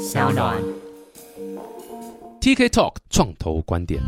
Sound On TK Talk 创投观点。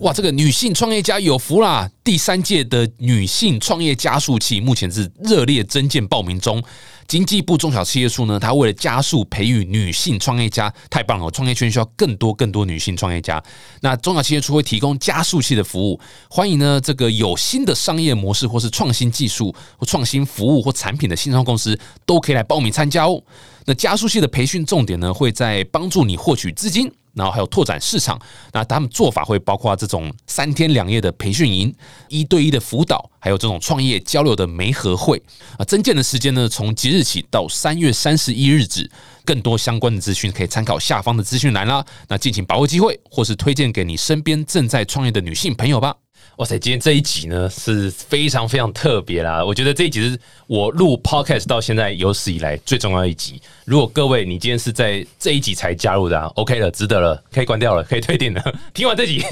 哇，这个女性创业家有福啦！第三届的女性创业加速器目前是热烈增建报名中。经济部中小企业处呢，它为了加速培育女性创业家，太棒了！创业圈需要更多女性创业家。那中小企业处会提供加速器的服务，欢迎呢这个有新的商业模式或是创新技术或创新服务或产品的新创公司，都可以来报名参加哦。那加速器的培训重点呢，会在帮助你获取资金，然后还有拓展市场。那他们做法会包括这种3天2夜的培训营、1对1的辅导，还有这种创业交流的媒合会。增建的时间呢，从即日起到3月31日止。更多相关的资讯可以参考下方的资讯栏啦。那敬请把握机会，或是推荐给你身边正在创业的女性朋友吧。哇塞，今天这一集呢是非常非常特别啦！我觉得这一集是我录 podcast 到现在有史以来最重要的一集。如果各位你今天是在这一集才加入的啊 ，OK 了，值得了，可以关掉了，可以退订了。听完这集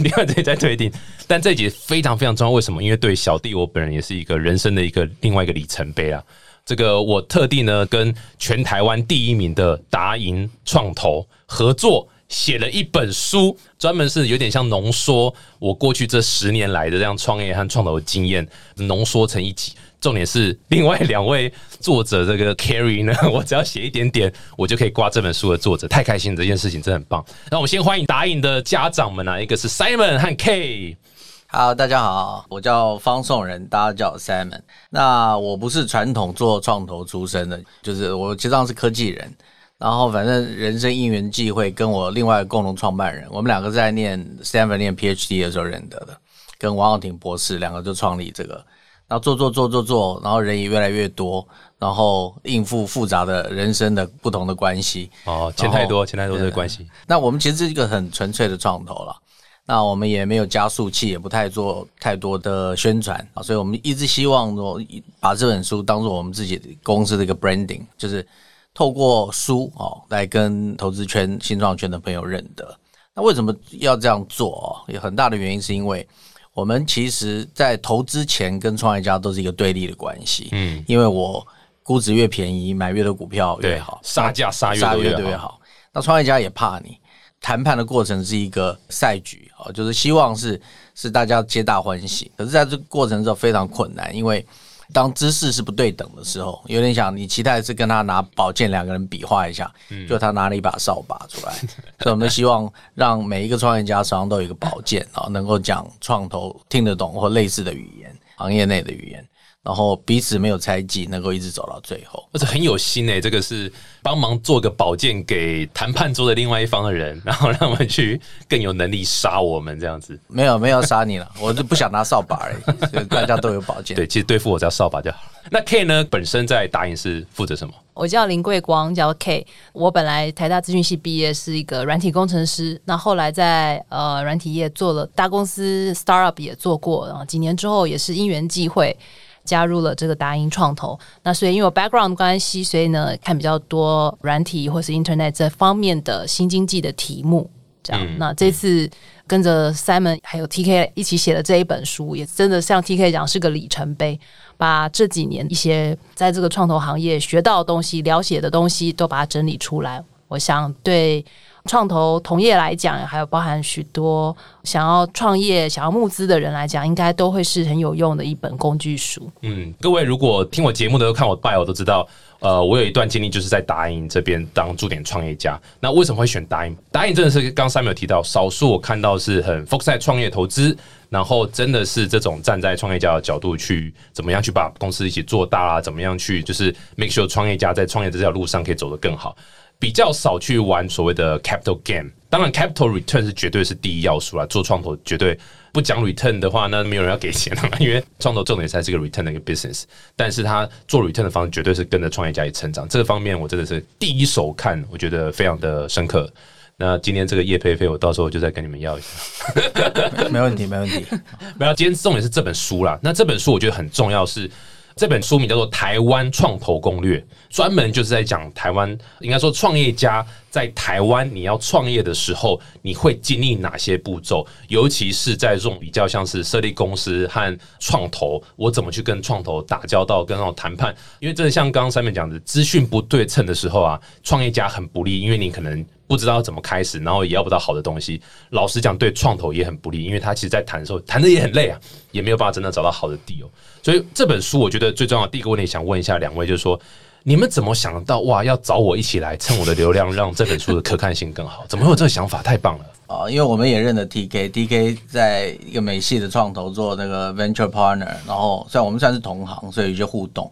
再退订。但这一集非常非常重要，为什么？因为对小弟我本人也是一个人生的另外一个里程碑啦。这个我特地呢跟全台湾第1名的达盈创投合作，写了一本书，专门是有点像浓缩我过去这10年来的这样创业和创投的经验，浓缩成一集。重点是另外2位作者这个 Carrie 呢，我只要写一点点，我就可以挂这本书的作者，太开心了，这件事情真的很棒。那我们先欢迎达盈的家长们啊，一个是 Simon 和 Kay。Hello， 大家好，我叫方颂仁，大家叫我 Simon。那我不是传统做创投出身的，就是我其实上是科技人。然后反正人生因缘际会，跟我另外一个共同创办人，我们2个在念 Stanford 念 PhD 的时候认得的，跟王耀庭博士2个就创立这个，然后做，然后人也越来越多，然后应付复杂的人生的不同的关系。哦，钱太多这个关系。那我们其实是一个很纯粹的创投了，那我们也没有加速器，也不太做太多的宣传，所以我们一直希望把这本书当作我们自己公司的一个 branding， 就是透过书来跟投资圈、新创圈的朋友认得。那为什么要这样做？有很大的原因是因为我们其实在投资前跟创业家都是一个对立的关系。嗯，因为我估值越便宜，买越多股票越好，杀价杀越好。那创业家也怕你，谈判的过程是一个赛局，就是希望是大家皆大欢喜。可是在这个过程中非常困难，因为当姿势是不对等的时候，有点想你期待是跟他拿宝剑2个人比划一下，就他拿了一把扫把出来。所以我们希望让每一个创业家手上都有一个宝剑，能够讲创投听得懂或类似的语言，行业内的语言，然后彼此没有猜忌，能够一直走到最后。而且很有心欸，这个是帮忙做个宝剑给谈判桌的另外一方的人，然后让他们去更有能力杀我们这样子。没有杀你了，我就不想拿扫把而已，所以大家都有宝剑。对，其实对付我只要扫把就好。那 K 呢，本身在达盈是负责什么？我叫林桂光，叫 K。我本来台大资讯系毕业，是一个软体工程师。那后来在软体业做了大公司 startup 也做过，然后几年之后也是因缘际会，加入了这个达盈创投。那所以因为我 background 关系，所以呢看比较多软体或是 internet 这方面的新经济的题目这样。那这次跟着 Simon 还有 TK 一起写的这一本书，也真的像 TK 讲是个里程碑，把这几年一些在这个创投行业学到的东西、了解的东西都把它整理出来。我想对创投同业来讲，还有包含许多想要创业、想要募资的人来讲，应该都会是很有用的一本工具书。嗯，各位如果听我节目的都看我 bio 都知道，我有一段经历就是在达盈这边当驻点创业家。那为什么会选达盈？达盈真的是刚才没有提到，少数我看到是很 focus 在创业投资，然后真的是这种站在创业家的角度去怎么样去把公司一起做大啊，怎么样去就是 make sure 创业家在创业这条路上可以走得更好。比较少去玩所谓的 capital gain， 当然 capital return 是绝对是第一要素啦，做创投绝对不讲 return 的话，那没有人要给钱啦，因为创投重点才是一个 return 的一个 business， 但是他做 return 的方式绝对是跟着创业家一起成长，这个方面我真的是第一手看，我觉得非常的深刻。那今天这个业配费，我到时候就再跟你们要一下，没问题。没有，今天重点是这本书啦，那这本书我觉得很重要是。这本书名叫做《台湾创投攻略》，专门就是在讲台湾，应该说创业家在台湾你要创业的时候，你会经历哪些步骤？尤其是在这种比较像是设立公司和创投，我怎么去跟创投打交道，跟那种谈判？因为真的像刚刚Simon讲的，资讯不对称的时候啊，创业家很不利，因为你可能不知道怎么开始，然后也要不到好的东西。老实讲，对创投也很不利，因为他其实在谈的时候谈的也很累啊，也没有办法真的找到好的deal。所以这本书我觉得最重要的第一个问题，想问一下两位，就是说，你们怎么想得到哇？要找我一起来蹭我的流量，让这本书的可看性更好？怎么会有这个想法？太棒了！啊，因为我们也认得 TK 在一个美系的创投做那个 venture partner， 然后虽然我们算是同行，所以就互动。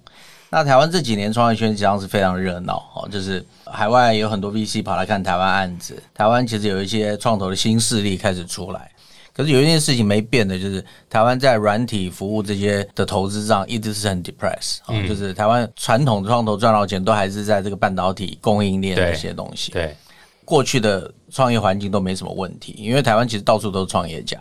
那台湾这几年创业圈实际上是非常热闹，就是海外有很多 VC 跑来看台湾案子，台湾其实有一些创投的新势力开始出来。可是有一件事情没变的，就是台湾在软体服务这些的投资上一直是很 depressed，就是台湾传统创投赚到钱都还是在这个半导体供应链这些东西。对，过去的创业环境都没什么问题，因为台湾其实到处都是创业家，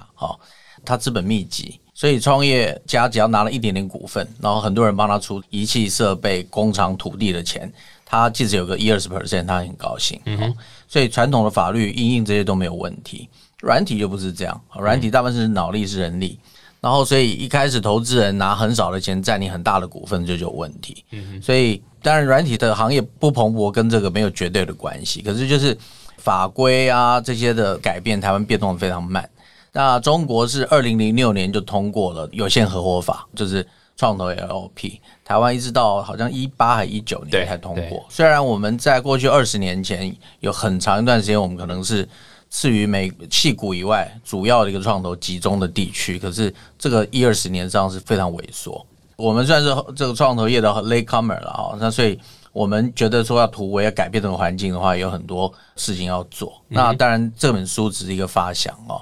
他资本密集，所以创业家只要拿了一点点股份，然后很多人帮他出仪器设备、工厂、土地的钱，他即使有个 1-20%， 他很高兴。所以传统的法律因应这些都没有问题。软体就不是这样，软体大部分是脑力是人力，然后所以一开始投资人拿很少的钱占你很大的股份，这就有问题。所以当然软体的行业不蓬勃跟这个没有绝对的关系，可是就是法规啊这些的改变，台湾变动得非常慢。那中国是2006年就通过了有限合伙法，就是创投 LLP， 台湾一直到好像18还19年才通过。虽然我们在过去20年前有很长一段时间我们可能是次于美矽谷以外主要的一个创投集中的地区，可是这个10-20年上是非常萎缩。我们算是这个创投业的 latecomer 了，那所以我们觉得说要突围要改变这个环境的话，有很多事情要做。那当然这本书只是一个发想哦。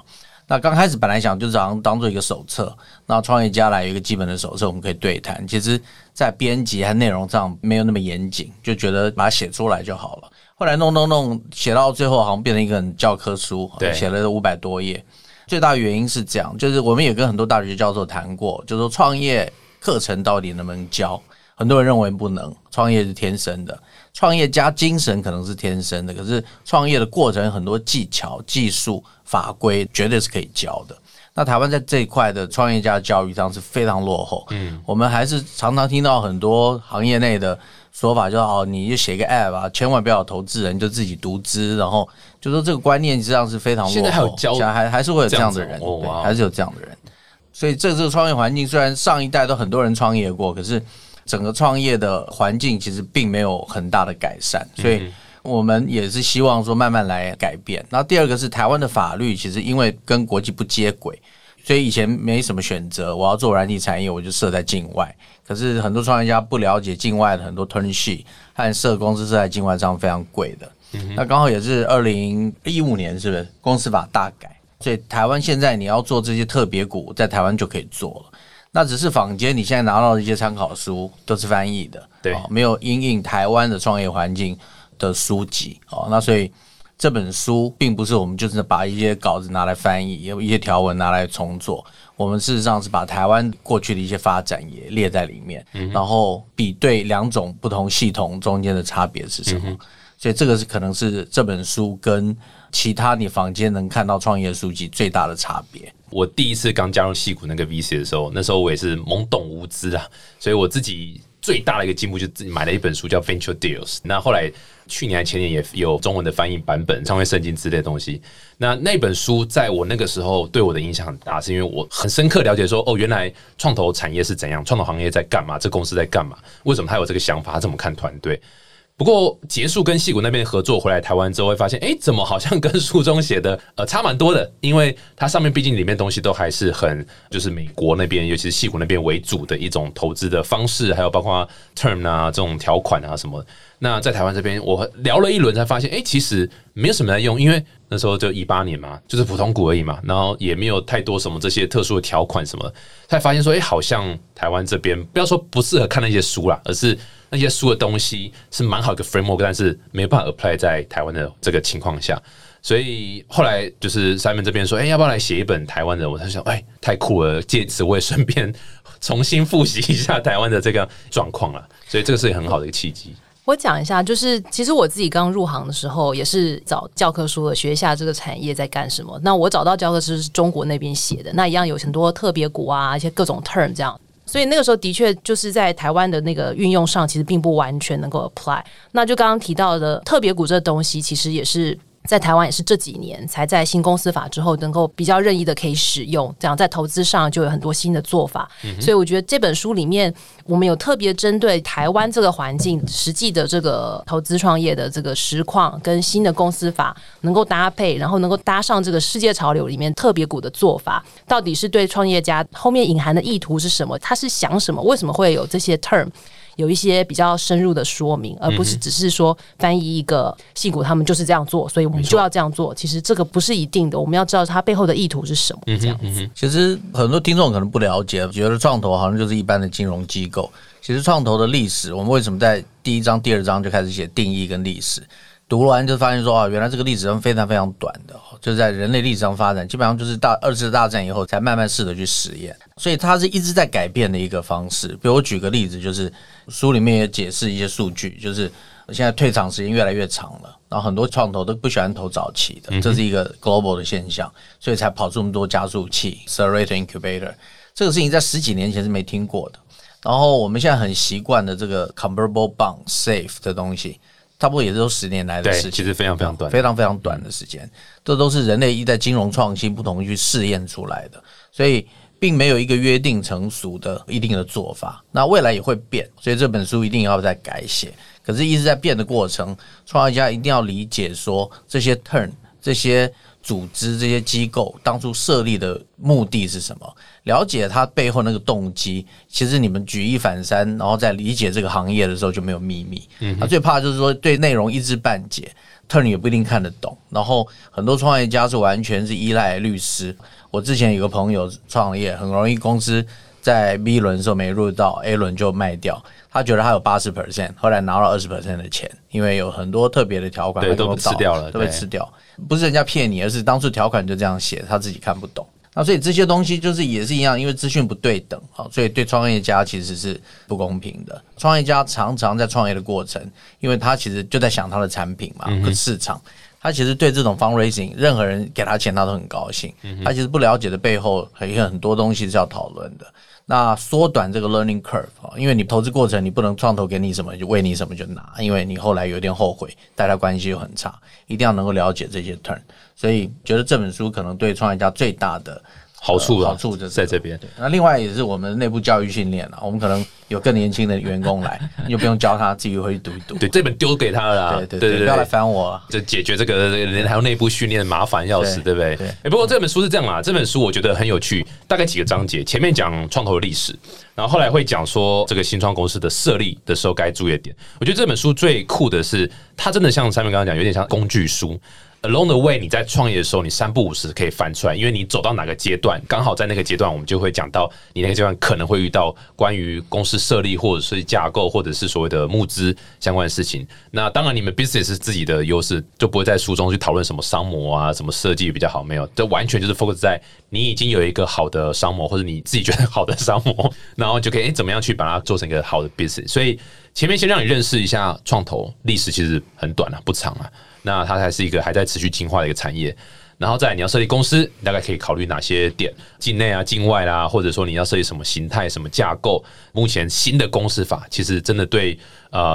那刚开始本来想就是好像当做一个手册，那创业家来有一个基本的手册我们可以对谈，其实在编辑和内容上没有那么严谨，就觉得把它写出来就好了。后来弄写到最后好像变成一个教科书，写了500多页。最大的原因是这样，就是我们也跟很多大学教授谈过，就是说创业课程到底能不能教，很多人认为不能，创业是天生的，创业家精神可能是天生的，可是创业的过程很多技巧、技术、法规绝对是可以教的。那台湾在这一块的创业家教育上是非常落后，我们还是常常听到很多行业内的说法，就是你就写个 app 啊，千万不要投资人就自己独资，然后就说这个观念实际上是非常落后。现在还有教，还是会有这样的人，还是有这样的人。所以这个创业环境虽然上一代都很多人创业过，可是整个创业的环境其实并没有很大的改善，所以我们也是希望说慢慢来改变。那第二个是台湾的法律其实因为跟国际不接轨，所以以前没什么选择，我要做软体产业我就设在境外，可是很多创业家不了解境外的很多 term sheet 和设公司设在境外上非常贵的。那刚好也是2015年是不是公司法大改，所以台湾现在你要做这些特别股在台湾就可以做了。那只是坊间你现在拿到的一些参考书都是翻译的，对，没有因应台湾的创业环境的书籍，那所以这本书并不是我们就是把一些稿子拿来翻译，也有一些条文拿来重做，我们事实上是把台湾过去的一些发展也列在里面，然后比对两种不同系统中间的差别是什么，所以这个是可能是这本书跟其他你坊间能看到创业书籍最大的差别。我第一次刚加入矽谷那个 VC 的时候，那时候我也是懵懂无知啊，所以我自己最大的一个进步就是自己买了一本书叫 Venture Deals， 那后来去年还前年也有中文的翻译版本，上面圣经之类的东西。那本书在我那个时候对我的影响很大，是因为我很深刻了解说，原来创投产业是怎样，创投行业在干嘛，这公司在干嘛，为什么他有这个想法，他怎么看团队。不过结束跟矽谷那边合作回来台湾之后，会发现怎么好像跟书中写的差蛮多的，因为它上面毕竟里面东西都还是很就是美国那边，尤其是矽谷那边为主的一种投资的方式，还有包括 term 啊这种条款啊什么。那在台湾这边我聊了一轮才发现其实没有什么在用，因为那时候就18年嘛，就是普通股而已嘛，然后也没有太多什么这些特殊的条款什么，才发现说好像台湾这边不要说不适合看那些书啦，而是那些书的东西是蛮好一个 framework， 但是没办法 apply 在台湾的这个情况下。所以后来就是 Simon 这边说要不要来写一本台湾的，我就想太酷了，借此我也顺便重新复习一下台湾的这个状况啦，所以这个是很好的一个契机。我讲一下，就是其实我自己刚入行的时候也是找教科书的，学一下这个产业在干什么。那我找到教科书是中国那边写的，那一样有很多特别股啊，一些各种 term 这样。所以那个时候的确就是在台湾的那个运用上，其实并不完全能够 apply。那就刚刚提到的特别股这东西，其实也是在台湾也是这几年才在新公司法之后能够比较任意的可以使用，这样在投资上就有很多新的做法。所以我觉得这本书里面我们有特别针对台湾这个环境实际的这个投资创业的这个实况跟新的公司法能够搭配，然后能够搭上这个世界潮流里面特别股的做法到底是对创业家后面隐含的意图是什么，他是想什么，为什么会有这些 term，有一些比较深入的说明，而不是只是说翻译一个矽谷他们就是这样做，所以我们就要这样做。其实这个不是一定的，我们要知道它背后的意图是什么。这样子，其实很多听众可能不了解，觉得创投好像就是一般的金融机构。其实创投的历史，我们为什么在第一章、第二章就开始写定义跟历史？读完就发现说啊，原来这个历史上非常非常短的，就是在人类历史上发展，基本上就是到二次大战以后才慢慢试着去实验。所以它是一直在改变的一个方式。比如我举个例子，就是书里面也解释一些数据，就是现在退场时间越来越长了，然后很多创投都不喜欢投早期的，这是一个 global 的现象，所以才跑这么多加速器 accelerator incubator。 这个事情在十几年前是没听过的，然后我们现在很习惯的这个 convertible bond SAFE 的东西，差不多也是都10年来的事情，其实非常非常短，非常非常短的时间。这都是人类一在金融创新不同去试验出来的，所以并没有一个约定成熟的一定的做法。那未来也会变，所以这本书一定要再改写。可是一直在变的过程，创业家一定要理解说这些 turn、这些组织、这些机构当初设立的目的是什么，了解它背后那个动机。其实你们举一反三，然后在理解这个行业的时候就没有秘密。最怕就是说对内容一知半解， turn 也不一定看得懂。然后很多创业家是完全是依赖律师。我之前有个朋友创业，很容易公司在 B 轮的时候没入到 A 轮就卖掉，他觉得他有 80%， 后来拿到 20% 的钱，因为有很多特别的条款，对，都被吃掉了，都被吃掉。不是人家骗你，而是当初条款就这样写，他自己看不懂。那所以这些东西就是也是一样，因为资讯不对等，所以对创业家其实是不公平的。创业家常常在创业的过程，因为他其实就在想他的产品嘛，跟市场，他其实对这种 fundraising 任何人给他钱他都很高兴，他其实不了解的背后有很多东西是要讨论的。那缩短这个 learning curve， 因为你投资过程你不能创投给你什么就为你什么就拿，因为你后来有点后悔，大家关系又很差，一定要能够了解这些 turn。 所以觉得这本书可能对创业家最大的好处啊，好处就是在这边。那另外也是我们内部教育训练啊，我们可能有更年轻的员工来，你就不用教他，自己会去读一读。对，这本丢给他了啊。对，不要来烦我啊，就解决这个人还有内部训练麻烦要死，对不对？对。不过这本书是这样啦，这本书我觉得很有趣，大概几个章节，前面讲创投的历史，然后后来会讲说这个新创公司的设立的时候该注意的点。我觉得这本书最酷的是，它真的像Simon刚刚讲，有点像工具书。Along the way， 你在创业的时候，你3不5时可以翻出来，因为你走到哪个阶段，刚好在那个阶段，我们就会讲到你那个阶段可能会遇到关于公司设立或者是架构或者是所谓的募资相关的事情。那当然，你们 business 是自己的优势，就不会在书中去讨论什么商模啊、什么设计比较好，没有，这完全就是 focus 在你已经有一个好的商模，或者你自己觉得好的商模，然后就可以怎么样去把它做成一个好的 business。所以前面先让你认识一下创投历史，其实很短啊，不长啊。那它还是一个还在持续进化的一个产业，然后再来你要设立公司，你大概可以考虑哪些点，境内啊、境外啊，或者说你要设立什么形态、什么架构。目前新的公司法其实真的对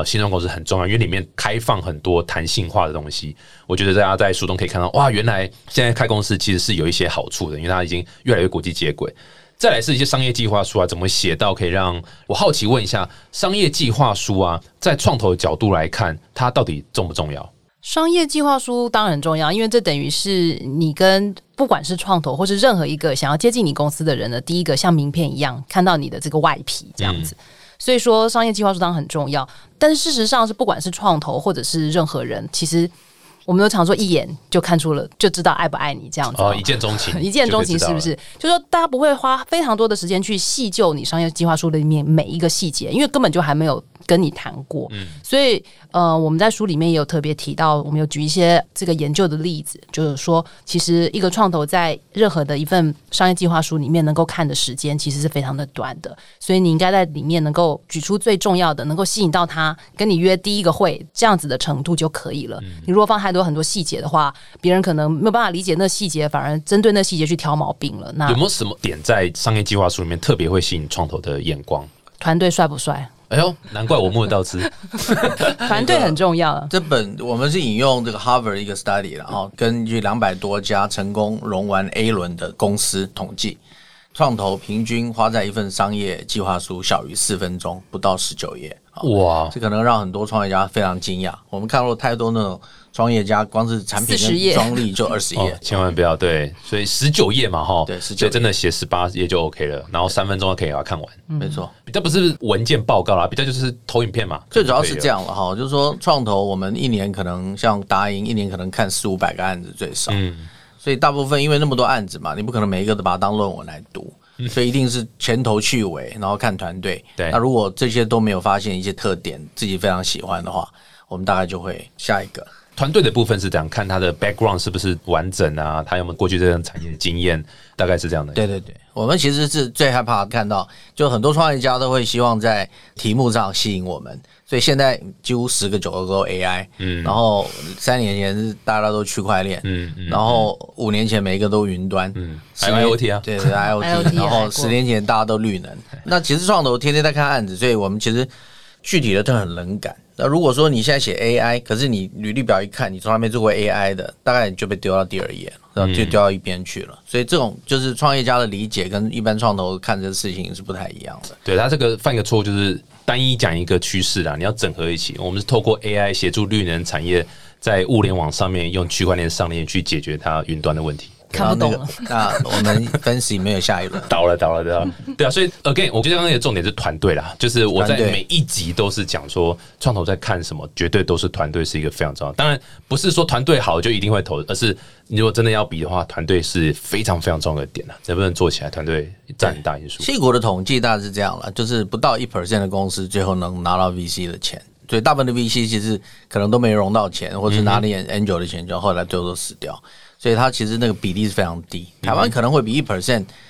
新创公司很重要，因为里面开放很多弹性化的东西。我觉得大家在书中可以看到，哇，原来现在开公司其实是有一些好处的，因为它已经越来越国际接轨。再来是一些商业计划书啊，怎么写到可以让我好奇问一下，商业计划书啊，在创投的角度来看，它到底重不重要？商业计划书当然重要，因为这等于是你跟不管是创投或是任何一个想要接近你公司的人的第一个像名片一样看到你的这个外皮这样子。所以说商业计划书当然很重要，但是事实上是不管是创投或者是任何人，其实我们都常说一眼就看出了，就知道爱不爱你这样子。哦，一见钟情，一见钟情是不是？就说大家不会花非常多的时间去细究你商业计划书里面每一个细节，因为根本就还没有跟你谈过。嗯，所以我们在书里面也有特别提到，我们有举一些这个研究的例子，就是说，其实一个创投在任何的一份商业计划书里面能够看的时间其实是非常的短的，所以你应该在里面能够举出最重要的，能够吸引到他跟你约第一个会这样子的程度就可以了。嗯，你如果放太多很多细节的话，别人可能没有办法理解那细节，反而针对那细节去挑毛病了。那有没有什么点在商业计划书里面特别会吸引创投的眼光？团队帅不帅？哎呦，难怪我摸得到吃。团队很重要啊。这本我们是引用这个 Harvard 一个 study 啦，哦，根据200多家成功融完 A 轮的公司统计，创投平均花在一份商业计划书小于4分钟，不到19页。哇，这可能让很多创业家非常惊讶。我们看过太多那种创业家，光是产品跟专利就20页、哦，千万不要。对，所以19页嘛，哈，对，所以真的写18页就 OK 了，然后3分钟就可以把它看完。没错，比较不是文件报告啦，比较就是投影片嘛。最主要是这样了哈，就是说创投我们一年可能像达盈，一年可能看400-500个案子最少。嗯，所以大部分因为那么多案子嘛，你不可能每一个都把它当论文来读，所以一定是前头去尾，然后看团队。对，那如果这些都没有发现一些特点，自己非常喜欢的话，我们大概就会下一个。团队的部分是这样，看他的 background 是不是完整啊，他有没有过去这种产业的经验，大概是这样的。对对对，我们其实是最害怕看到，就很多创业家都会希望在题目上吸引我们。所以现在几乎10个9个都 AI，嗯，然后3年前大家都区块链，嗯，然后5年前每一个都云端，嗯，还有 IoT 啊，对对 IoT， 然后10年前大家都绿能。那其实创投天天在看案子，所以我们其实具体的都很冷感。那如果说你现在写 AI， 可是你履历表一看，你从来没做过 AI 的，大概你就被丢到第2页了，然后就丢到一边去了。所以这种就是创业家的理解跟一般创投看这个事情是不太一样的。对，他这个犯一个错误就是单一讲一个趋势啦，你要整合一起。我们是透过 AI 协助绿能产业在物联网上面用区块链上链去解决它云端的问题。看不懂了，那我们分析没有下一轮。倒了，对啊，所以 again， 我觉得刚刚的重点是团队啦，就是我在每一集都是讲说创投在看什么，绝对都是团队是一个非常重要的。当然不是说团队好就一定会投，而是你如果真的要比的话，团队是非常非常重要的点啦，能不能做起来，团队占很大因素。矽谷的统计大概是这样啦，就是不到 1% 的公司最后能拿到 VC 的钱。所以大部分的 VC 其实可能都没融到钱，或是拿了 Angel 的钱，就后来最后都死掉。所以它其实那个比例是非常低，台湾可能会比 1%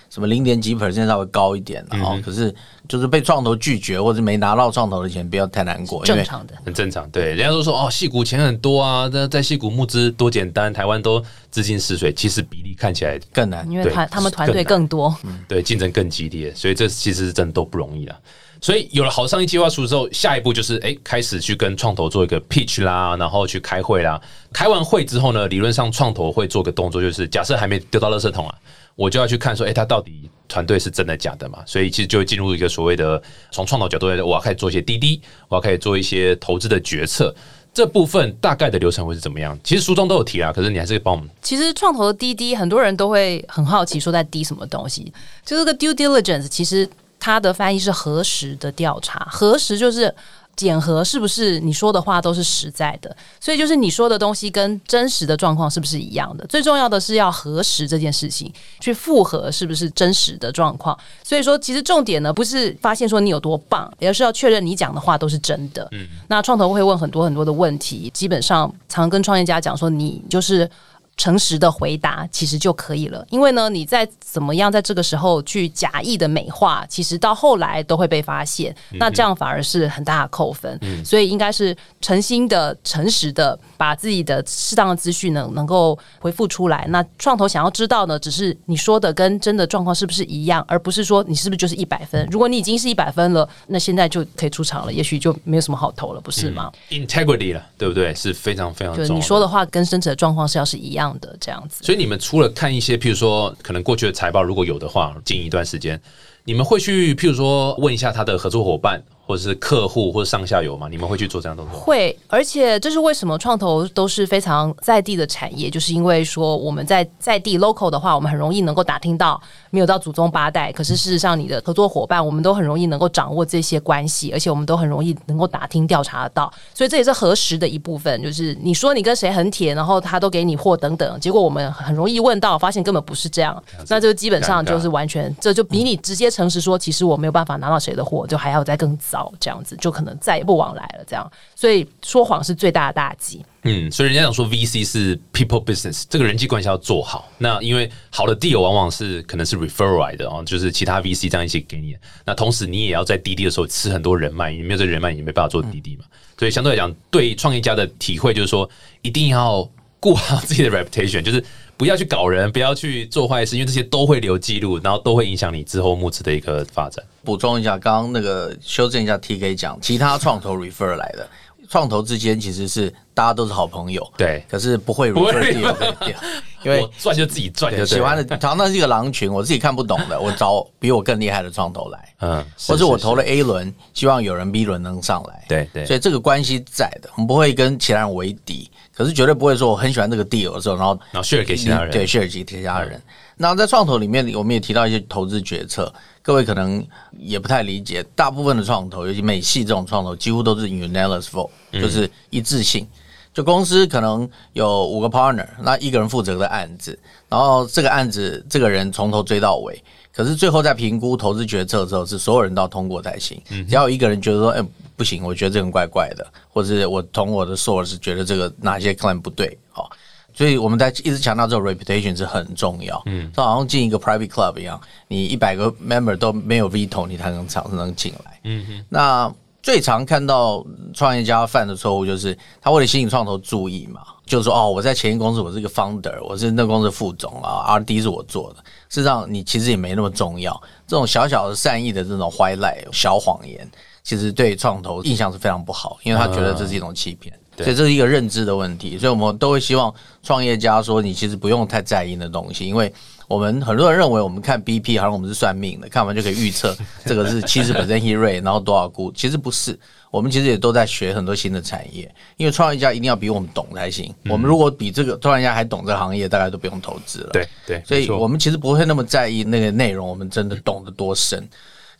什么0.几% 稍微高一点，然后可是就是被创投拒绝或者没拿到创投的钱，不要太难过，正常的，很正常。对，人家都说哦，矽谷钱很多啊，在矽谷募资多简单，台湾都资金失水，其实比例看起来更难，因为他们团队更多，对，竞争更激烈，所以这其实真的都不容易啦。所以有了好商业计划书之后，下一步就是开始去跟创投做一个 pitch 啦，然后去开会啦。开完会之后呢，理论上创投会做个动作，就是假设还没丢到垃圾桶啊，我就要去看说，他到底团队是真的假的嘛？所以其实就进入一个所谓的从创投角度来说，我要开始做一些DD，我要开始做一些投资的决策。这部分大概的流程会是怎么样？其实书中都有提啦，可是你还是帮我们。其实创投的DD，很多人都会很好奇说在DD什么东西，就是这个 due diligence， 其实它的翻译是核实的调查，核实就是检核是不是你说的话都是实在的，所以就是你说的东西跟真实的状况是不是一样的。最重要的是要核实这件事情，去复核是不是真实的状况。所以说，其实重点呢不是发现说你有多棒，而是要确认你讲的话都是真的。嗯，那创投会问很多很多的问题，基本上常跟创业家讲说，你就是诚实的回答其实就可以了，因为呢你在怎么样在这个时候去假意的美化，其实到后来都会被发现，那这样反而是很大的扣分。所以应该是诚心的诚实的把自己的适当的资讯能够回复出来。那创投想要知道呢，只是你说的跟真的状况是不是一样，而不是说你是不是就是100分。如果你已经是100分了，那现在就可以出场了，也许就没有什么好投了，不是吗？Integrity 了，对不对？是非常非常重要的，就你说的话跟真实的状况是要是一样的这样子。所以你们除了看一些譬如说可能过去的财报如果有的话，近一段时间你们会去譬如说问一下他的合作伙伴，或者是客户或者上下游嘛，你们会去做这样的动作？会，而且这是为什么创投都是非常在地的产业，就是因为说我们在地 local 的话，我们很容易能够打听到没有到祖宗八代，可是事实上你的合作伙伴我们都很容易能够掌握这些关系，而且我们都很容易能够打听调查得到，所以这也是核实的一部分，就是你说你跟谁很铁，然后他都给你货等等，结果我们很容易问到发现根本不是这样，那就基本上就是完全这就比你直接诚实说其实我没有办法拿到谁的货就还要再更自这样子就可能再也不往来了，这样，所以说谎是最大的大忌。嗯，所以人家讲说 VC 是 people business， 这个人际关系要做好。那因为好的 deal 往往是可能是 refer 来的哦，就是其他 VC 这样一起给你。那同时你也要在DD的时候吃很多人脉，你没有这人脉你没办法做DD嘛。所以相对来讲，对创业家的体会就是说，一定要顾好自己的 reputation， 就是不要去搞人，不要去做坏事，因为这些都会留记录，然后都会影响你之后募资的一个发展。补充一下，刚刚那个修正一下 TK 讲，其他创投 refer 来的，创投之间其实是大家都是好朋友，对，可是不会 refer deal 对，因为赚就自己赚，喜欢的常常是一个狼群，我自己看不懂的，我找比我更厉害的创投来，嗯，或者我投了 A 轮，希望有人 B 轮能上来，对对，所以这个关系在的，我们不会跟其他人为敌。可是绝对不会说我很喜欢这个 deal 的时候，然后 share 给其他人，对 share 给其他人。那在创投里面，我们也提到一些投资决策，各位可能也不太理解。大部分的创投，尤其美系这种创投，几乎都是 unanimous vote， 就是一致性。就公司可能有5个 partner， 那一个人负责的案子，然后这个案子这个人从头追到尾。可是最后在评估投资决策的时候，是所有人都要通过才行。只要有一个人觉得说，欸，不行，我觉得这个人怪怪的，或是我从我的 source 觉得这个哪些 claim 不对，哦，所以我们在一直强调这种 reputation 是很重要。嗯，就好像进一个 private club 一样，你100个 member 都没有 veto， 你才能进来。嗯哼，那最常看到创业家犯的错误就是，他为了吸引创投注意嘛，就是说哦，我在前一公司我是一个 founder， 我是那公司的副总啊 ，R&D 是我做的。事实上，你其实也没那么重要。这种小小的善意的这种坏赖、小谎言，其实对创投印象是非常不好，因为他觉得这是一种欺骗。所以这是一个认知的问题。所以我们都会希望创业家说，你其实不用太在意那东西，因为我们很多人认为我们看 BP 好像我们是算命的，看完就可以预测这个是 70% hit rate 然后多少估，其实不是，我们其实也都在学很多新的产业，因为创业家一定要比我们懂才行，我们如果比这个创业家还懂这个行业，大概都不用投资了，对对，所以我们其实不会那么在意那个内容我们真的懂得多深，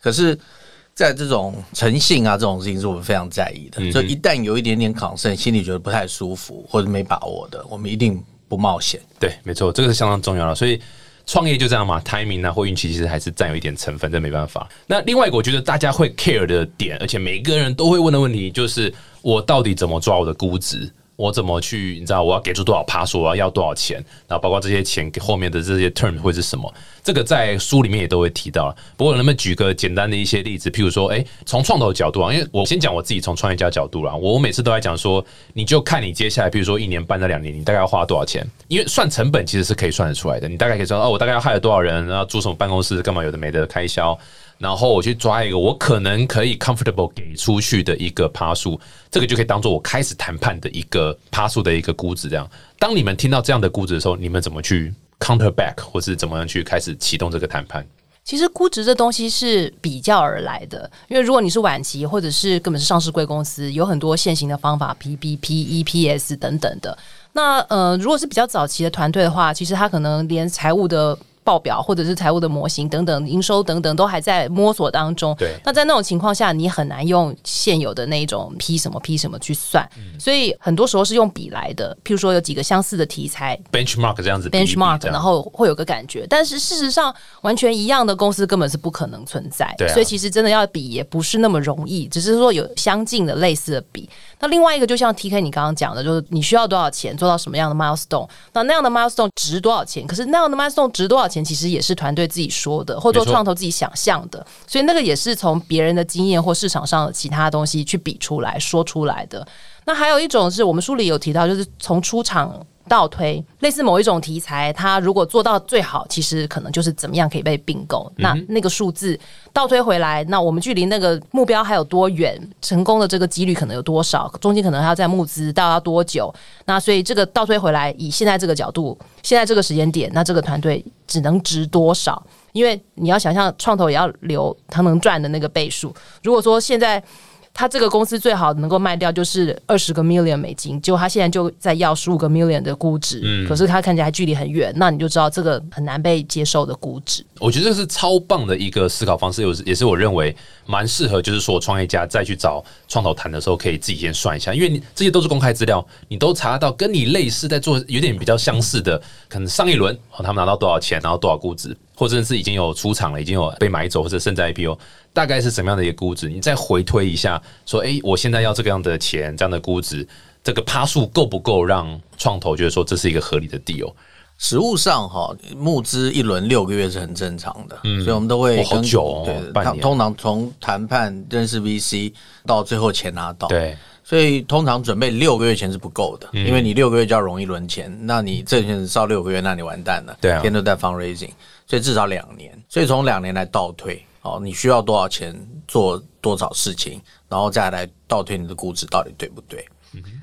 可是在这种诚信啊这种事情是我们非常在意的，所以一旦有一点点concern，心里觉得不太舒服或者没把握的，我们一定不冒险，对，没错，这个是相当重要的，所以创业就这样嘛 ，timing 啊或运气其实还是占有一点成分，这没办法。那另外一个我觉得大家会 care 的点，而且每个人都会问的问题，就是我到底怎么抓我的估值？我怎么去？你知道我要给出多少趴数？我要多少钱？然后包括这些钱给后面的这些 term 会是什么？这个在书里面也都会提到。不过能不能举个简单的一些例子？譬如说，欸，从创投角度啊，因为我先讲我自己从创业家角度啦，我每次都在讲说，你就看你接下来，比如说1年半到2年，你大概要花多少钱？因为算成本其实是可以算得出来的，你大概可以算哦，我大概要害了多少人，然后租什么办公室，干嘛有的没的开销。然后我去抓一个我可能可以 comfortable 给出去的一个趴数，这个就可以当做我开始谈判的一个趴数的一个估值。这样，当你们听到这样的估值的时候，你们怎么去 counter back， 或是怎么样去开始启动这个谈判？其实估值这东西是比较而来的，因为如果你是晚期或者是根本是上市贵公司，有很多现行的方法 ，PB、PE、PS 等等的。那如果是比较早期的团队的话，其实他可能连财务的报表或者是财务的模型等等，营收等等都还在摸索当中。对，那在那种情况下，你很难用现有的那一种 P 什么 P 什么去算，所以很多时候是用比来的。譬如说有几个相似的题材 benchmark 这样子 benchmark， 然后会有个感觉，但是事实上完全一样的公司根本是不可能存在，对啊，所以其实真的要比也不是那么容易，只是说有相近的类似的比。那另外一个就像 TK 你刚刚讲的，就是你需要多少钱做到什么样的 milestone， 那样的 milestone 值多少钱？可是那样的 milestone 值多少钱？其实也是团队自己说的，或者创投自己想象的，所以那个也是从别人的经验或市场上的其他东西去比出来说出来的。那还有一种是我们书里有提到，就是从出厂倒推，类似某一种题材，它如果做到最好，其实可能就是怎么样可以被并购。那个数字倒推回来，那我们距离那个目标还有多远？成功的这个几率可能有多少？中间可能还要再募资到要多久？那所以这个倒推回来，以现在这个角度，现在这个时间点，那这个团队只能值多少？因为你要想象创投也要留他能赚的那个倍数。如果说现在他这个公司最好能够卖掉就是20个 million美金，结果他现在就在要15个 million 的估值，可是他看起来距离很远，那你就知道这个很难被接受的估值。我觉得这是超棒的一个思考方式，也是我认为蛮适合，就是说创业家再去找创投谈的时候，可以自己先算一下，因为你这些都是公开资料，你都查到跟你类似在做有点比较相似的，可能上一轮他们拿到多少钱，然后多少估值，或者是已经有出场了，已经有被买走，或者甚至 IPO， 大概是什么样的一个估值？你再回推一下，说，我现在要这个样的钱，这样的估值，这个趴数够不够让创投觉得说这是一个合理的 deal？实务上募资一轮6个月是很正常的，所以我们都会好久半年，通常从谈判认识 VC 到最后钱拿到，对，所以通常准备6个月钱是不够的，因为你6个月就要融一轮钱，那你这钱烧6个月，那你完蛋了，对啊，天都在 fundraising， 所以至少2年，所以从2年来倒推，你需要多少钱做多少事情，然后再来倒推你的估值到底对不对。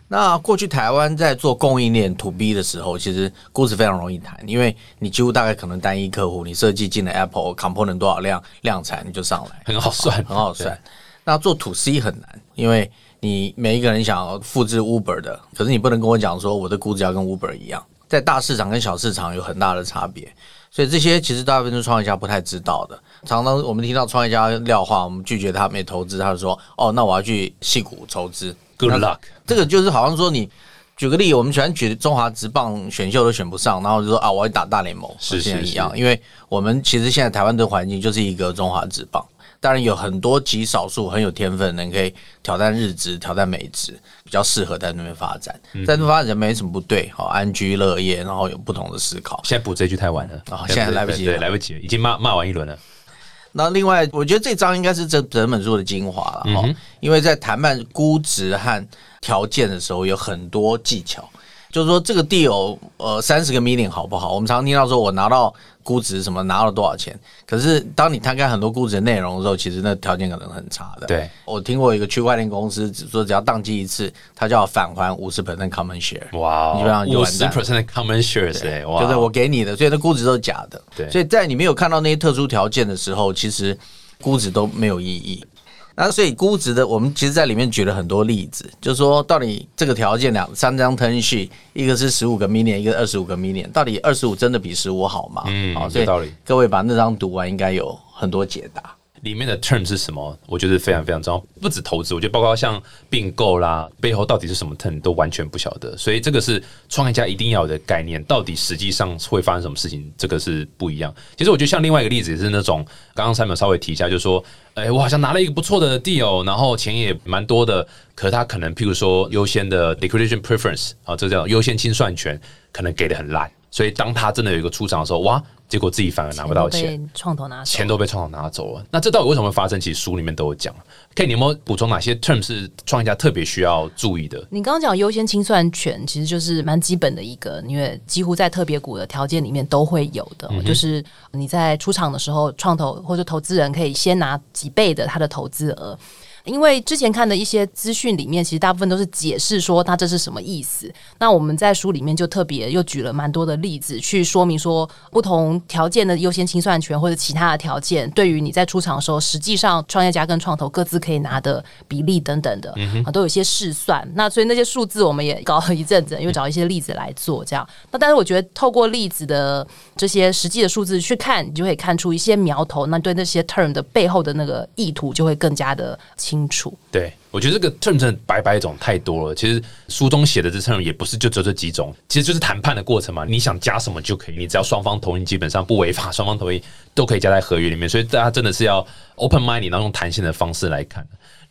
那过去台湾在做供应链 To B 的时候，其实估值非常容易谈，因为你几乎大概可能单一客户，你设计进了 Apple component 多少量，量产你就上来，很好算，很好算。那做 To C 很难，因为你每一个人想要复制 Uber 的，可是你不能跟我讲说我的估值要跟 Uber 一样，在大市场跟小市场有很大的差别，所以这些其实大部分是创业家不太知道的。常常我们听到创业家撂话，我们拒绝他没投资，他就说那我要去矽谷筹资。Good luck， 这个就是好像说你举个例，我们喜欢举中华职棒选秀都选不上，然后就说我要打大联盟，是现在一样，因为我们其实现在台湾的环境就是一个中华职棒，当然有很多极少数很有天分的人可以挑战日职、挑战美职，比较适合在那边发展，在那边发展没什么不对，安居乐业，然后有不同的思考。现在补这句太晚了，现在来不及了，对，来不及了，已经骂完一轮了。那另外我觉得这章应该是这整本书的精华了，因为在谈判估值和条件的时候有很多技巧，就是说这个 deal 30个 million 好不好，我们常听到说我拿到估值什么拿了多少钱，可是当你摊开很多估值的内容的时候，其实那条件可能很差的。对，我听过一个区块链公司说只要当机一次，他就要返还 50% common share。哇，50% common shares， 就是我给你的，所以那估值都是假的。对，所以在你没有看到那些特殊条件的时候，其实估值都没有意义。那所以估值的，我们其实在里面举了很多例子，就是说到底这个条件3张 turn sheet， 一个是15个 million， 一个是25个 million， 到底25真的比15好吗？好，所以各位把那张读完，应该有很多解答。里面的 term 是什么？我觉得非常非常重要，不止投资，我觉得包括像并购啦，背后到底是什么 term 都完全不晓得，所以这个是创业家一定要有的概念，到底实际上会发生什么事情，这个是不一样。其实我觉得像另外一个例子也是那种，刚刚 Simon 稍微提一下，就是说，我好像拿了一个不错的 deal， 然后钱也蛮多的，可是他可能譬如说优先的 liquidation preference 啊，这叫优先清算权，可能给的很烂。所以当他真的有一个出场的时候，哇，结果自己反而拿不到钱，钱都被创投拿走了。那这到底为什么发生？其实书里面都有讲。Kay， 你有没有补充哪些 term 是创业家特别需要注意的？你刚刚讲优先清算权，其实就是蛮基本的一个，因为几乎在特别股的条件里面都会有的，就是你在出场的时候，创投或者投资人可以先拿几倍的他的投资额。因为之前看的一些资讯里面，其实大部分都是解释说它这是什么意思。那我们在书里面就特别又举了蛮多的例子，去说明说不同条件的优先清算权或者其他的条件，对于你在出场的时候，实际上创业家跟创投各自可以拿的比例等等的，都有一些试算。那所以那些数字我们也搞了一阵子，又找一些例子来做这样。那但是我觉得透过例子的这些实际的数字去看，你就可以看出一些苗头。那对那些 term 的背后的那个意图就会更加的清楚。对，我觉得这个 term 真的百种太多了，其实书中写的这 term 也不是就只有这几种，其实就是谈判的过程嘛，你想加什么就可以，你只要双方同意，基本上不违法，双方同意都可以加在合约里面，所以大家真的是要 open mind， 然后用弹性的方式来看。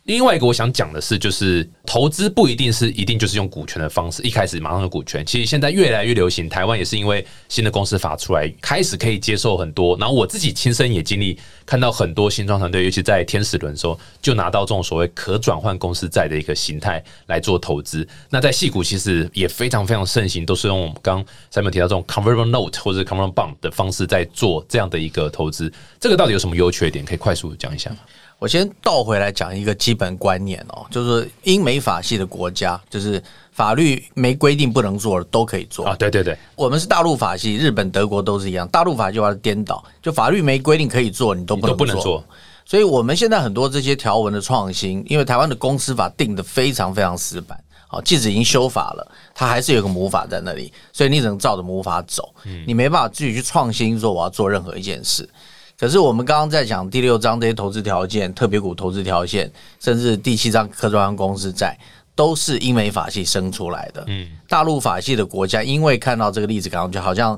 另外一个我想讲的是，就是投资不一定是一定就是用股权的方式，一开始马上有股权。其实现在越来越流行，台湾也是因为新的公司法出来，开始可以接受很多。然后我自己亲身也经历，看到很多新创团队，尤其在天使轮的时候，就拿到这种所谓可转换公司债的一个形态来做投资。那在矽谷其实也非常非常盛行，都是用我们刚 Simon 提到这种 convertible note 或者 convertible bond 的方式在做这样的一个投资。这个到底有什么优缺点？可以快速讲一下吗？我先倒回来讲一个基本观念哦，就是英美法系的国家，就是法律没规定不能做的都可以做啊。对对对，我们是大陆法系，日本、德国都是一样。大陆法就把它颠倒，就法律没规定可以做，你都不能做。所以我们现在很多这些条文的创新，因为台湾的公司法定得非常非常死板。好，即使已经修法了，它还是有个母法在那里，所以你只能照着母法走，你没办法自己去创新说我要做任何一件事。可是我们刚刚在讲第六章这些投资条件、特别股投资条件，甚至第七章可转换公司债，都是英美法系生出来的。大陆法系的国家因为看到这个例子，感觉好像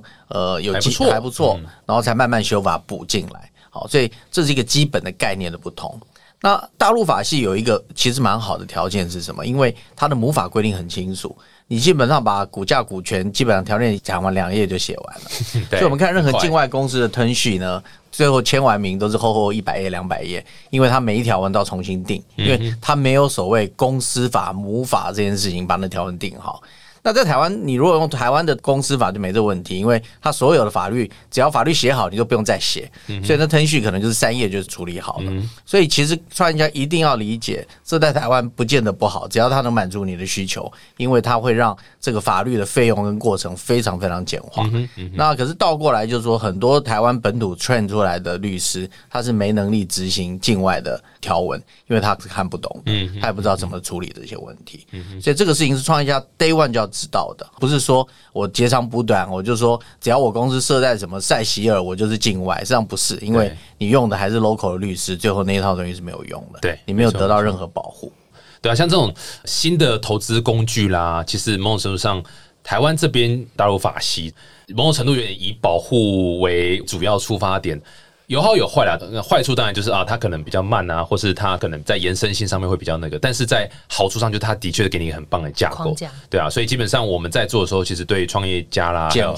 有技术还不错，然后才慢慢修法补进来。好，所以这是一个基本的概念的不同。那大陆法系有一个其实蛮好的条件是什么？因为它的母法规定很清楚，你基本上把股价、股权基本上条件讲完2页就写完了。所以我们看任何境外公司的吞序呢，最后签完名都是厚厚100页、200页，因为它每一条文都要重新定，因为它没有所谓公司法、母法这件事情把那条文定好。那在台湾，你如果用台湾的公司法就没这个问题，因为它所有的法律只要法律写好，你就不用再写，所以那程序可能就是3页就处理好了。所以其实创业家一定要理解，这在台湾不见得不好，只要它能满足你的需求，因为它会让这个法律的费用跟过程非常非常简化。那可是倒过来就是说，很多台湾本土 train 出来的律师，他是没能力执行境外的条文，因为他看不懂，他也不知道怎么处理这些问题。所以这个事情是创业家 day one 就要知道的，不是说我截长补短，我就说只要我公司设在什么塞西尔，我就是境外，实际上不是，因为你用的还是 local 的律师，最后那一套东西是没有用的，对，你没有得到任何保护。对啊，像这种新的投资工具啦，其实某种程度上，台湾这边大陆法系，某种程度有点以保护为主要出发点。有好有坏啦，坏处当然就是啊，它可能比较慢啊，或是它可能在延伸性上面会比较那个，但是在好处上就是它的确给你一个很棒的架构，对啊，所以基本上我们在做的时候，其实对创业家啦，简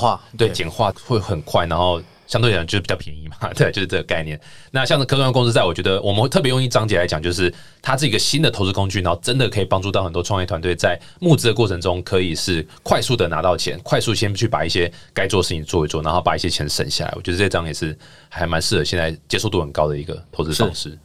化会很快，然后相对讲就是比较便宜嘛，对，就是这个概念。那像是可转换公司债，我觉得我们特别用一章节来讲，就是它是一个新的投资工具，然后真的可以帮助到很多创业团队在募资的过程中，可以是快速的拿到钱，快速先去把一些该做的事情做一做，然后把一些钱省下来。我觉得这章也是还蛮适合现在接受度很高的一个投资方式。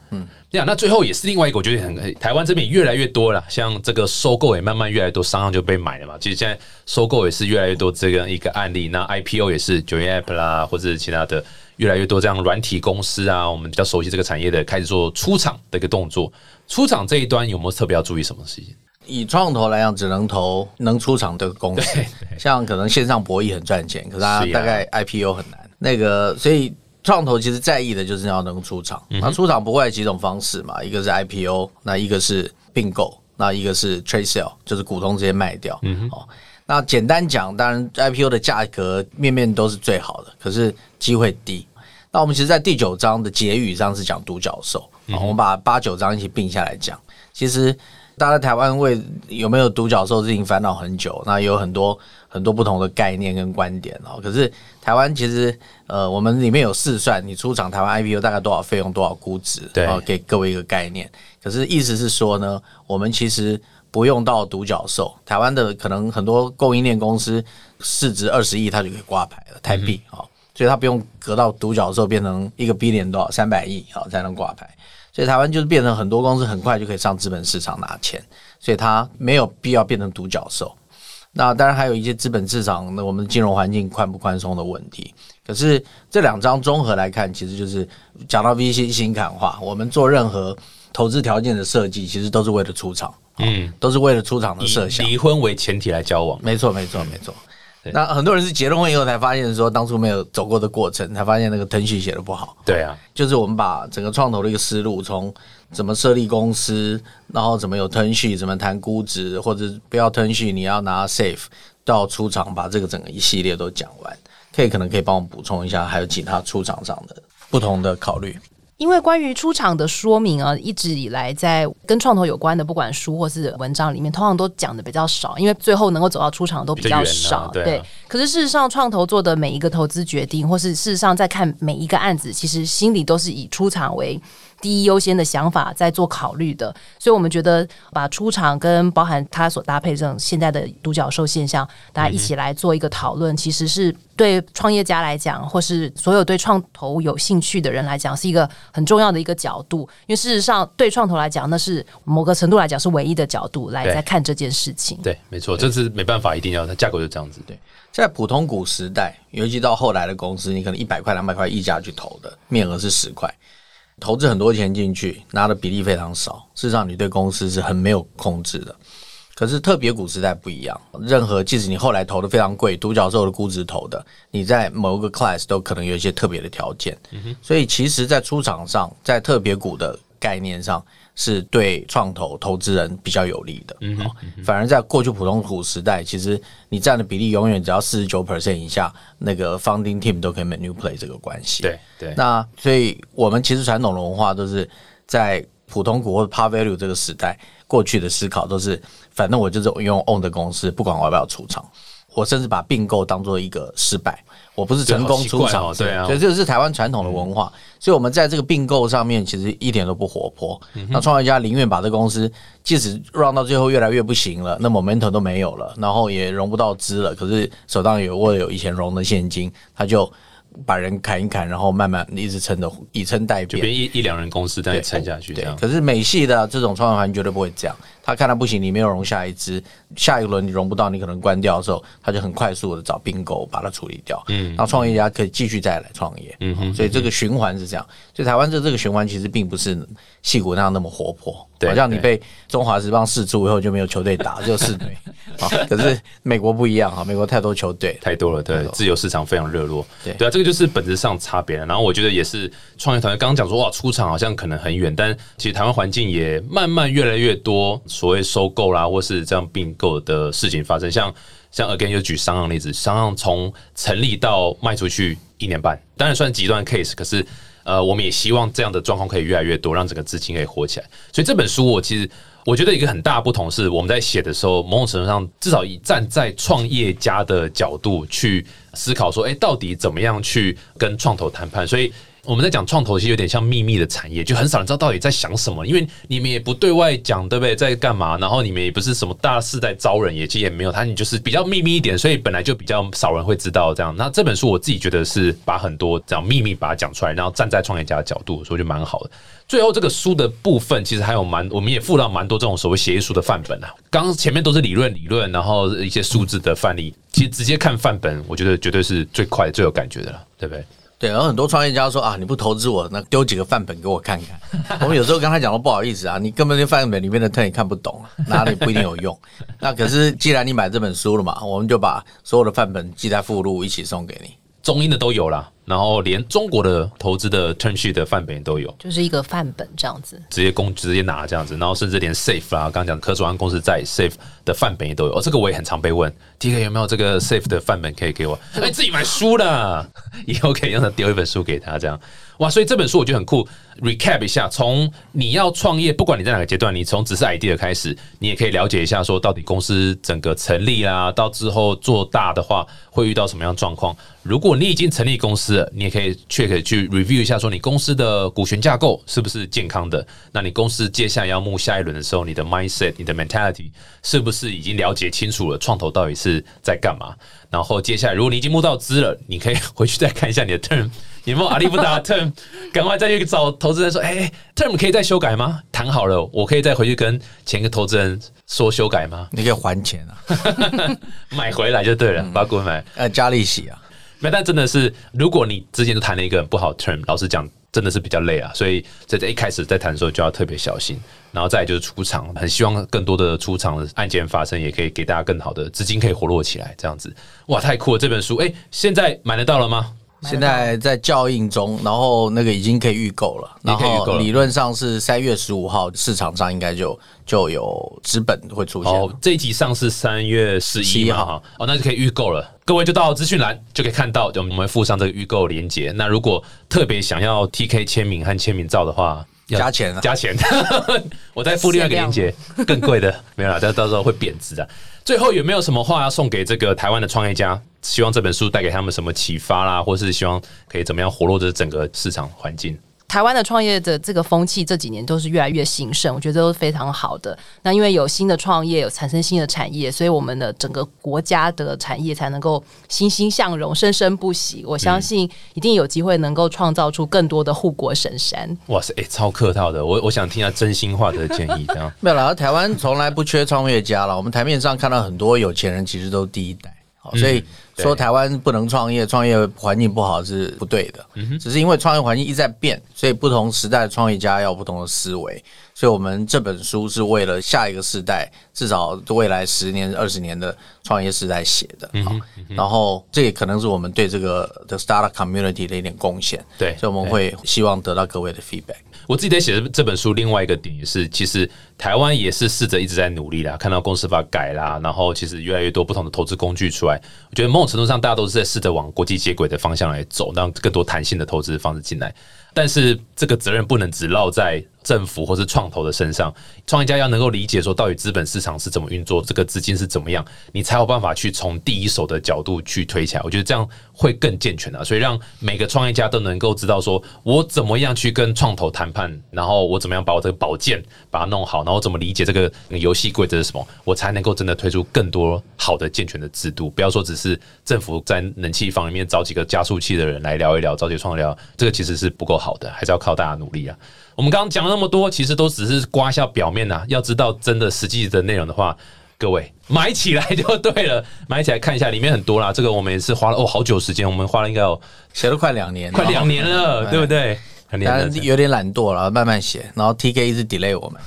那最后也是另外一个，我觉得很台湾这边也越来越多了，像这个收购也慢慢越来越多商案就被买了嘛。其实现在收购也是越来越多这个一个案例，那 IPO 也是 Join App 啦，或者其他的越来越多这样软体公司啊，我们比较熟悉这个产业的开始做出场的一个动作。出场这一端有没有特别要注意什么事情？以创投来讲，只能投能出场的公司，像可能线上博弈很赚钱，可是它大概 IPO 很难。那个所以。创投其实在意的就是要能出场，那出场不外几种方式嘛，一个是 IPO， 那一个是并购，那一个是 trade sale， 就是股东直接卖掉。那简单讲，当然 IPO 的价格面面都是最好的，可是机会低。那我们其实在第9章的结语上是讲独角兽，我们把8、9章一起并下来讲。其实大家在台湾为有没有独角兽事情烦恼很久，那有很多不同的概念跟观点哦。可是台湾其实我们里面有试算，你出场台湾 IPO 大概多少费用、多少估值，给各位一个概念。可是意思是说呢，我们其实不用到独角兽，台湾的可能很多供应链公司市值20亿，它就可以挂牌了台币哦，所以它不用隔到独角兽变成一个 billion 多少300亿哦才能挂牌。所以台湾就是变成很多公司很快就可以上资本市场拿钱，所以它没有必要变成独角兽。那当然还有一些资本市场我们金融环境宽不宽松的问题。可是这2章综合来看，其实就是讲到 VC 新砍化，我们做任何投资条件的设计，其实都是为了出场，都是为了出场的设想，以离婚为前提来交往。没错。那很多人是结了婚以后才发现说当初没有走过的过程，才发现那个程序写的不好。对啊，就是我们把整个创投的一个思路，从怎么设立公司，然后怎么有程序，怎么谈估值，或者不要程序你要拿 SAFE 到出场，把这个整个一系列都讲完。可能可以帮我们补充一下还有其他出场上的不同的考虑。因为关于出场的说明啊，一直以来在跟创投有关的不管书或是文章里面通常都讲的比较少，因为最后能够走到出场都比较少，比较远啊，对啊。可是事实上创投做的每一个投资决定或是事实上在看每一个案子，其实心里都是以出场为第一优先的想法在做考虑的，所以我们觉得把出场跟包含它所搭配这种现在的独角兽现象大家一起来做一个讨论，其实是对创业家来讲或是所有对创投有兴趣的人来讲是一个很重要的一个角度，因为事实上对创投来讲那是某个程度来讲是唯一的角度来在看这件事情。 对， 对，没错，这是没办法一定要，它价格就这样子。对，在普通股时代，尤其到后来的公司，你可能100块200块溢价去投的，面额是10块，投资很多钱进去，拿的比例非常少，事实上你对公司是很没有控制的。可是特别股时代不一样，任何即使你后来投的非常贵，独角兽的估值投的，你在某个 class 都可能有一些特别的条件，所以其实在出场上，在特别股的概念上是对创投投资人比较有利的，反而在过去普通股时代，其实你占的比例永远只要 49% 以下，那个 funding team 都可以 manipulate 这个关系。对对。那所以我们其实传统的文化都是在普通股或 par value 这个时代，过去的思考都是反正我就是用 own 的公司，不管我要不要出场，我甚至把并购当作一个失败，我不是成功出场，对，对啊，所以这是台湾传统的文化，所以我们在这个并购上面其实一点都不活泼，那创业家宁愿把这公司即使 run 到最后越来越不行了，那 momentum 都没有了，然后也融不到资了，可是手上有握有以前融的现金，他就把人砍一砍，然后慢慢一直撑着，以撑代变，就变一两人公司再撑下去这样。对，可是美系的这种创业团绝对不会这样，他看他不行，你没有融下一支，下一轮你融不到，你可能关掉的时候，他就很快速的找并购把它处理掉，那创业家可以继续再来创业，所以这个循环是这样。所以台湾这个循环其实并不是矽谷那样那么活泼，好像你被中华职棒释出以后就没有球队打，只有四队。可是美国不一样，美国太多球队，太多了，对，自由市场非常热络，对啊，这个就是本质上差别了。然后我觉得也是创业团队刚刚讲说，哇，出场好像可能很远，但其实台湾环境也慢慢越来越多所谓收购啦，或是这样并购的事情发生。像 Argan 就举商案例子，商案从成立到卖出去1年半，当然算极端 case， 可是我们也希望这样的状况可以越来越多，让整个资金可以活起来。所以这本书我觉得一个很大的不同是，我们在写的时候，某种程度上至少以站在创业家的角度去思考说，到底怎么样去跟创投谈判。所以我们在讲创投其实有点像秘密的产业，就很少人知道到底在想什么，因为你们也不对外讲，对不对，在干嘛，然后你们也不是什么大事在招人，也其实也没有，你就是比较秘密一点，所以本来就比较少人会知道这样。那这本书我自己觉得是把很多这样秘密把它讲出来，然后站在创业家的角度，所以就蛮好的。最后这个书的部分其实还有我们也附到蛮多这种所谓协议书的范本啊。刚前面都是理论，然后一些数字的范例，其实直接看范本，我觉得绝对是最快最有感觉的了，对不对？对，然后很多创业家说啊，你不投资我，那丢几个范本给我看看。我们有时候跟他讲说不好意思啊，你根本就范本里面的 term 也看不懂，哪里不一定有用。那可是既然你买这本书了嘛，我们就把所有的范本记在附录一起送给你。中英的都有啦，然后连中国的投资的 term sheet 的范本也都有，就是一个范本这样子，直接拿这样子，然后甚至连 SAFE 啦，刚讲科创公司在 SAFE 的范本也都有。这个我也很常被问 ，TK 有没有这个 SAFE 的范本可以给我？自己买书啦，以后可以让他丢一本书给他这样。哇，所以这本书我觉得很酷。recap 一下，从你要创业，不管你在哪个阶段，你从只是 idea 开始，你也可以了解一下说到底公司整个成立啦，到之后做大的话会遇到什么样的状况。如果你已经成立公司了，你也可以 check 去 review 一下说你公司的股权架构是不是健康的，那你公司接下来要募下一轮的时候，你的 mindset 你的 mentality 是不是已经了解清楚了创投到底是在干嘛。然后接下来如果你已经募到资了，你可以回去再看一下你的 term 有没有阿里不达的 term， 赶快再去找投资人说term 可以再修改吗？谈好了我可以再回去跟前个投资人说修改吗？你可以还钱啊买回来就对了，把股买加利息啊。但真的是如果你之前就谈了一个不好 term， 老实讲真的是比较累啊，所以在一开始在谈的时候就要特别小心。然后再来就是出场，很希望更多的出场的案件发生，也可以给大家更好的资金可以活络起来这样子。哇，太酷了这本书！现在买得到了吗？现在在校印中，然后那个已经可以预购了，然后理论上是3月15号市场上应该就有纸本会出现。哦，这一集上是3月11号，哦，那就可以预购了。各位就到资讯栏就可以看到，就我们附上这个预购连结。那如果特别想要 TK 签名和签名照的话，加钱啊，加钱！我再附另外一个连结，更贵的没有啦，但到时候会贬值的。最后有没有什么话要送给这个台湾的创业家？希望这本书带给他们什么启发啦，或是希望可以怎么样活络这整个市场环境？台湾的创业的这个风气这几年都是越来越兴盛，我觉得都是非常好的。那因为有新的创业，有产生新的产业，所以我们的整个国家的产业才能够欣欣向荣、生生不息。我相信一定有机会能够创造出更多的护国神山。哇塞，欸，超客套的，我想听下真心话的建议。这样没有啦，台湾从来不缺创业家啦，我们台面上看到很多有钱人其实都第一代。所以说台湾不能创业，创业环境不好是不对的，只是因为创业环境一再变，所以不同时代的创业家要有不同的思维，所以我们这本书是为了下一个世代，至少未来10年20年的创业世代写的，然后这也可能是我们对这个 The Startup Community 的一点贡献，对，所以我们会希望得到各位的 feedback。我自己在写这本书，另外一个点也是，其实台湾也是试着一直在努力啦，看到公司法改啦，然后其实越来越多不同的投资工具出来，我觉得某种程度上大家都是在试着往国际接轨的方向来走，让更多弹性的投资方式进来。但是这个责任不能只落在政府或是创投的身上，创业家要能够理解说到底资本市场是怎么运作，这个资金是怎么样，你才有办法去从第一手的角度去推起来，我觉得这样会更健全啊。所以让每个创业家都能够知道说我怎么样去跟创投谈判，然后我怎么样把我这个宝剑把它弄好，然后我怎么理解这个游戏规则是什么，我才能够真的推出更多好的健全的制度。不要说只是政府在冷气房里面找几个加速器的人来聊一聊，找几个创业聊，这个其实是不够好的，还是要靠大家努力啊。我们刚刚讲了那么多，其实都只是刮一下表面啊，要知道真的实际的内容的话，各位买起来就对了，买起来看一下，里面很多啦。这个我们也是花了好久时间，我们花了应该有写了快两年了，对不对？但有点懒惰了，慢慢写，然后 TK 一直 delay 我们。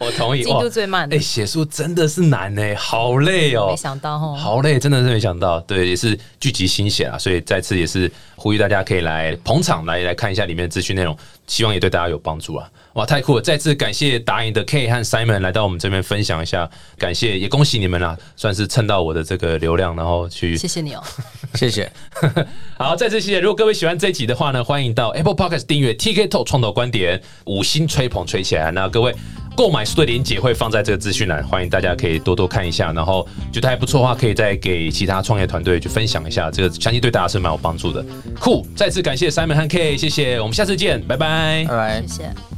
我同意，进度最慢的。写书真的是难欸，好累哦，没想到哦，好累，真的是没想到。对，也是聚集心血啦，所以再次也是呼吁大家可以来捧场，来看一下里面的资讯内容，希望也对大家有帮助啊！哇，太酷了！再次感谢答应的 Kay 和 Simon 来到我们这边分享一下，感谢也恭喜你们啦，算是蹭到我的这个流量，然后去谢谢你哦，谢谢。好，再次谢谢。如果各位喜欢这一集的话呢，欢迎到 Apple Podcast 订阅 TK Talk 创投观点，5星吹捧吹起来。那各位购买书的链接会放在这个资讯栏，欢迎大家可以多多看一下，然后觉得还不错的话，可以再给其他创业团队去分享一下，这个相信对大家是蛮有帮助的。酷，再次感谢 Simon 和 Kay， 谢谢，我们下次见，拜拜。拜拜，谢谢。